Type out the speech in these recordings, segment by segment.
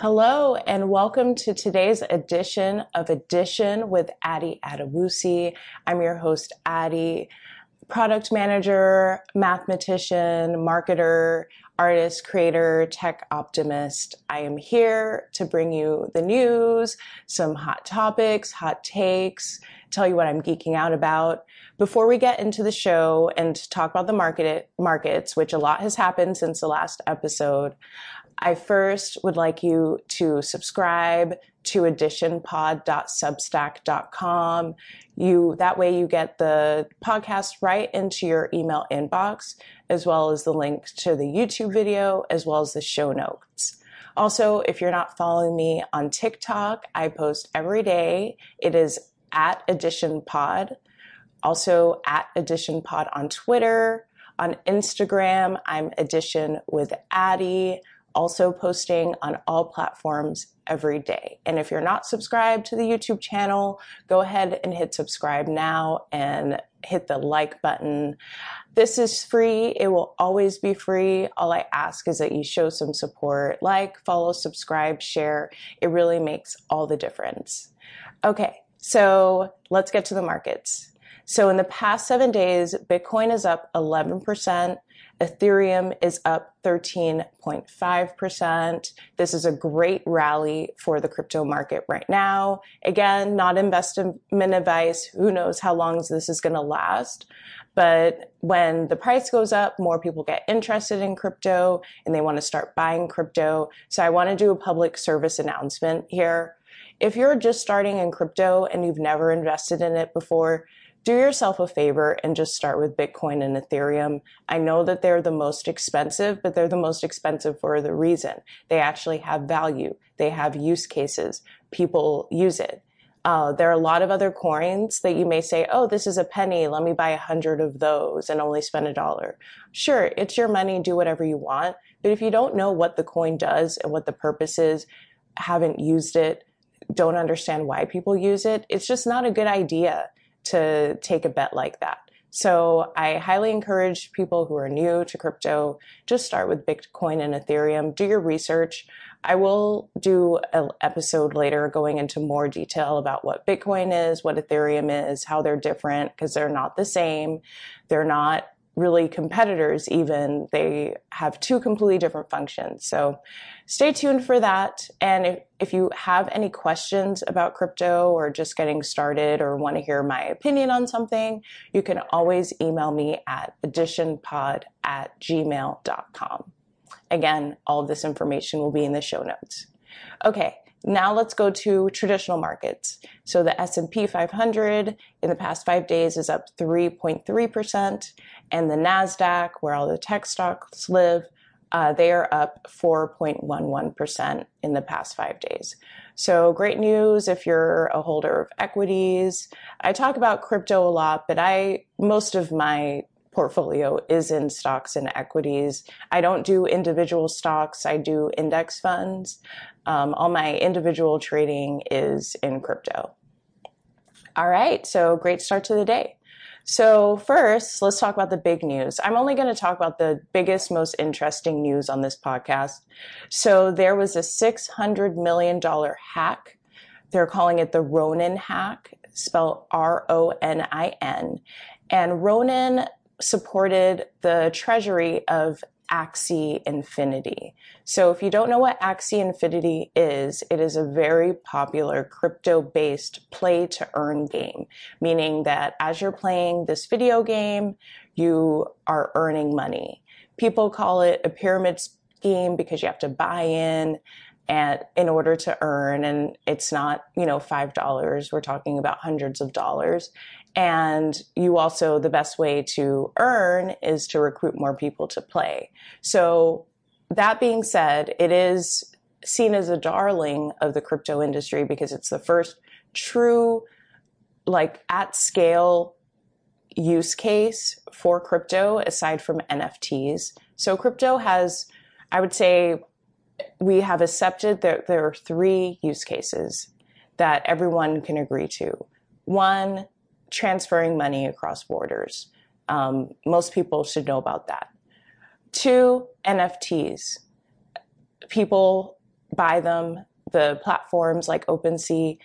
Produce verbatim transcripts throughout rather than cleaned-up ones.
Hello, and welcome to today's edition of Edition with Addy Adawusi. I'm your host, Addy, product manager, mathematician, marketer, artist, creator, tech optimist. I am here to bring you the news, some hot topics, hot takes, tell you what I'm geeking out about. Before we get into the show and talk about the market markets, which a lot has happened since the last episode, I first would like you to subscribe to edition pod dot substack dot com. You, that way you get the podcast right into your email inbox, as well as the link to the YouTube video, as well as the show notes. Also, if you're not following me on TikTok, I post every day. It is at editionpod. Also at editionpod on Twitter. On Instagram, I'm edition with Addy. Also posting on all platforms every day. And if you're not subscribed to the YouTube channel, go ahead and hit subscribe now and hit the like button. This is free. It will always be free. All I ask is that you show some support, like, follow, subscribe, share. It really makes all the difference. Okay, so let's get to the markets. So in the past seven days, Bitcoin is up eleven percent. Ethereum is up thirteen point five percent. This is a great rally for the crypto market right now. Again, not investment advice. Who knows how long this is going to last? But when the price goes up, more people get interested in crypto and they want to start buying crypto. So I want to do a public service announcement here. If you're just starting in crypto and you've never invested in it before, do yourself a favor and just start with Bitcoin and Ethereum. I know that they're the most expensive, but they're the most expensive for the reason. They actually have value. They have use cases. People use it. Uh, there are a lot of other coins that you may say, oh, this is a penny. Let me buy a hundred of those and only spend a dollar. Sure, it's your money. Do whatever you want. But if you don't know what the coin does and what the purpose is, haven't used it, don't understand why people use it, it's just not a good idea to take a bet like that. So I highly encourage people who are new to crypto, just start with Bitcoin and Ethereum, do your research. I will do an episode later going into more detail about what Bitcoin is, what Ethereum is, how they're different, because they're not the same. They're not really competitors even. They have two completely different functions. So stay tuned for that. And if, if you have any questions about crypto or just getting started or want to hear my opinion on something, you can always email me at editionpod at gmail dot com. Again, all of this information will be in the show notes. Okay. Now let's go to traditional markets. So the S and P five hundred in the past five days is up three point three percent, and the NASDAQ, where all the tech stocks live, uh, they are up four point one one percent in the past five days. So great news if you're a holder of equities. I talk about crypto a lot, but I most of my portfolio is in stocks and equities. I don't do individual stocks. I do index funds. Um, all my individual trading is in crypto. All right. So great start to the day. So first, let's talk about the big news. I'm only going to talk about the biggest, most interesting news on this podcast. So there was a six hundred million dollars hack. They're calling it the Ronin hack, spelled R O N I N. And Ronin supported the treasury of Axie Infinity. So if you don't know what Axie Infinity is, it is a very popular crypto-based play-to-earn game, meaning that as you're playing this video game, you are earning money. People call it a pyramid scheme because you have to buy in and in order to earn, and it's not, you know, five dollars. We're talking about hundreds of dollars. And you also, the best way to earn is to recruit more people to play. So that being said, it is seen as a darling of the crypto industry because it's the first true, like, at scale use case for crypto aside from N F Ts. So crypto has, I would say, we have accepted that there are three use cases that everyone can agree to. One, transferring money across borders. Um, most people should know about that. Two, N F Ts. People buy them. The platforms like OpenSea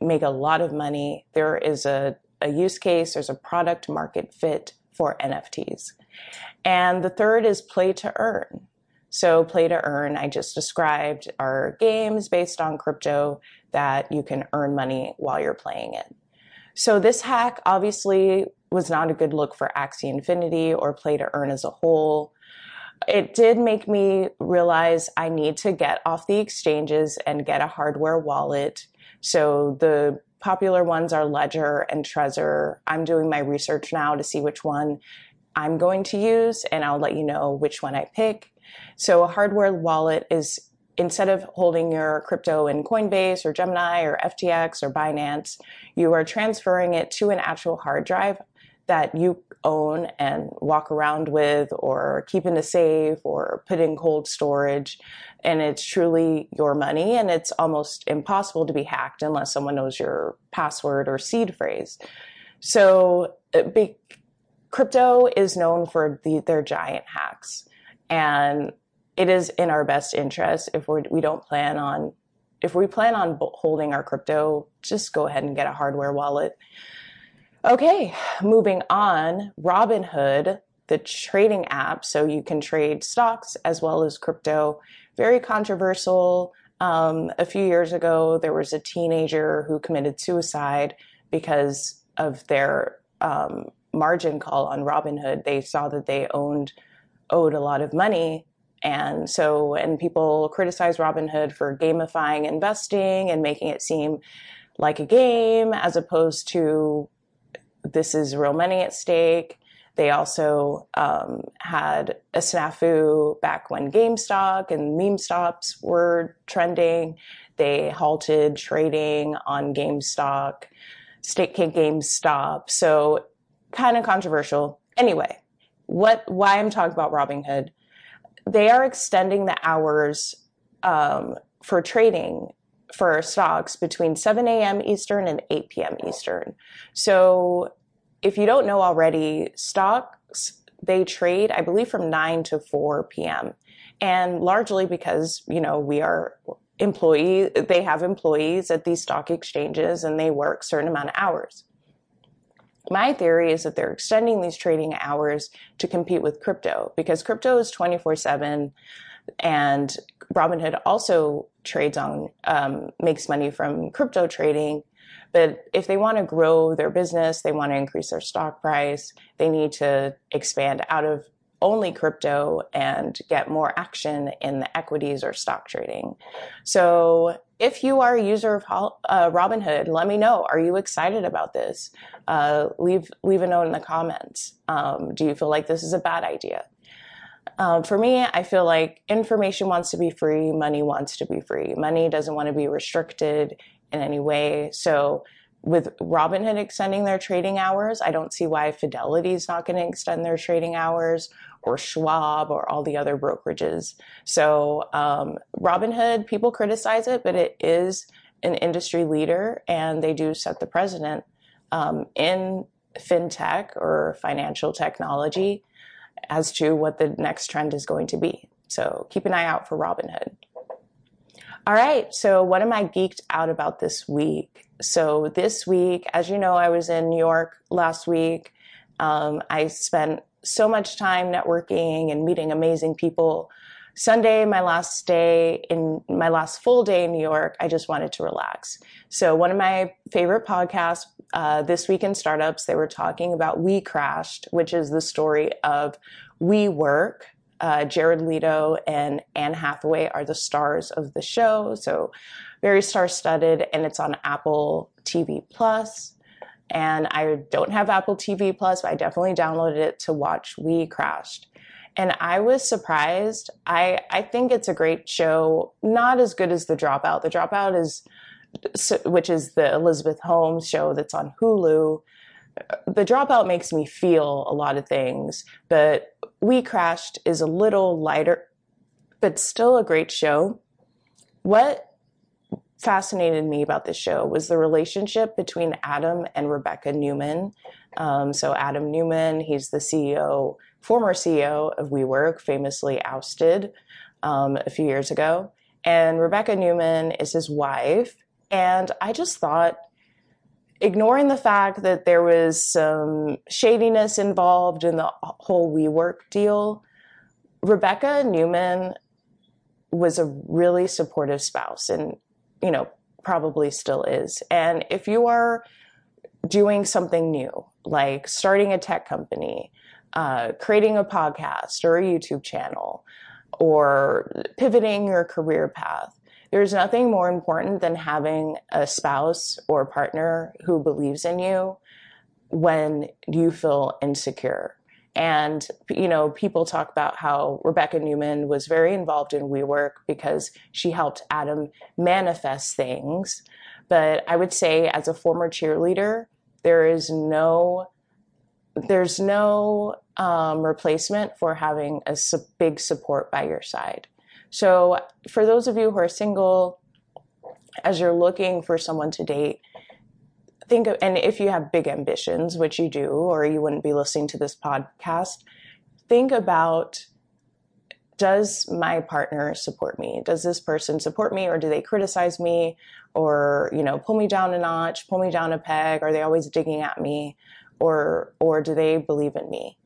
make a lot of money. There is a, a use case, there's a product market fit for N F Ts. And the third is play to earn. So play to earn, I just described, are games based on crypto that you can earn money while you're playing it. So this hack obviously was not a good look for Axie Infinity or play to earn as a whole. It did make me realize I need to get off the exchanges and get a hardware wallet. So the popular ones are Ledger and Trezor. I'm doing my research now to see which one I'm going to use, and I'll let you know which one I pick. So a hardware wallet is, instead of holding your crypto in Coinbase or Gemini or F T X or Binance, you are transferring it to an actual hard drive that you own and walk around with or keep in a safe or put in cold storage. And it's truly your money, and it's almost impossible to be hacked unless someone knows your password or seed phrase. So be, crypto is known for the, their giant hacks. And it is in our best interest if we're, we don't plan on, if we plan on holding our crypto, just go ahead and get a hardware wallet. Okay, moving on, Robinhood, the trading app, so you can trade stocks as well as crypto. Very controversial. Um, a few years ago, there was a teenager who committed suicide because of their um, margin call on Robinhood. They saw that they owned owed a lot of money. And so, and people criticize Robinhood for gamifying investing and making it seem like a game as opposed to this is real money at stake. They also um, had a snafu back when GameStop and meme stops were trending. They halted trading on GameStop, stake GameStop. So kind of controversial. Anyway, what? Why I'm talking about Robinhood? They are extending the hours um, for trading for stocks between seven a.m. Eastern and eight p.m. Eastern. So if you don't know already, stocks, they trade, I believe, from nine to four p.m. And largely because, you know, we are employees, they have employees at these stock exchanges and they work a certain amount of hours. My theory is that they're extending these trading hours to compete with crypto because crypto is twenty-four seven and Robinhood also trades on, um, makes money from crypto trading. But if they want to grow their business, they want to increase their stock price, they need to expand out of only crypto and get more action in the equities or stock trading. So if you are a user of uh, Robinhood, let me know. Are you excited about this? Uh, leave, leave a note in the comments. Um, do you feel like this is a bad idea? Um, for me, I feel like information wants to be free. Money wants to be free. Money doesn't want to be restricted in any way. So with Robinhood extending their trading hours, I don't see why Fidelity is not going to extend their trading hours or Schwab or all the other brokerages. So um, Robinhood, people criticize it, but it is an industry leader and they do set the precedent um, in fintech or financial technology as to what the next trend is going to be. So keep an eye out for Robinhood. All right, so what am I geeked out about this week? So this week, as you know, I was in New York last week. Um, I spent so much time networking and meeting amazing people. Sunday, my last day in my last full day in New York, I just wanted to relax. So one of my favorite podcasts, uh, This Week in Startups, they were talking about We Crashed, which is the story of WeWork. Uh, Jared Leto and Anne Hathaway are the stars of the show. So very star-studded, and it's on Apple T V Plus. And I don't have Apple T V Plus, but I definitely downloaded it to watch We Crashed. And I was surprised. I, I think it's a great show, not as good as The Dropout. The Dropout is, which is the Elizabeth Holmes show that's on Hulu. The Dropout makes me feel a lot of things, but We Crashed is a little lighter, but still a great show. What fascinated me about this show was the relationship between Adam and Rebekah Neumann. Um, so Adam Neumann, he's the C E O, former C E O of WeWork, famously ousted um, a few years ago. and Rebekah Neumann is his wife. And I just thought, ignoring the fact that there was some shadiness involved in the whole WeWork deal, Rebekah Neumann was a really supportive spouse and, you know, probably still is. And if you are doing something new, like starting a tech company, uh, creating a podcast or a YouTube channel, or pivoting your career path, there's nothing more important than having a spouse or partner who believes in you when you feel insecure. And, you know, people talk about how Rebekah Neumann was very involved in WeWork because she helped Adam manifest things. But I would say, as a former cheerleader, there is no, there's no um, replacement for having a su- big support by your side. So for those of you who are single, as you're looking for someone to date, think of, and if you have big ambitions, which you do, or you wouldn't be listening to this podcast, think about, does my partner support me? Does this person support me, or do they criticize me, or, you know, pull me down a notch, pull me down a peg? Are they always digging at me, or, or do they believe in me?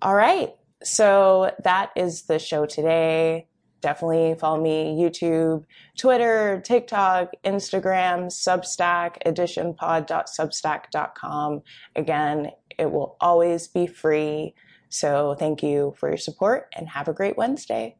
All right. So that is the show today. Definitely follow me, YouTube, Twitter, TikTok, Instagram, Substack, edition pod dot substack dot com. Again, it will always be free. So thank you for your support and have a great Wednesday.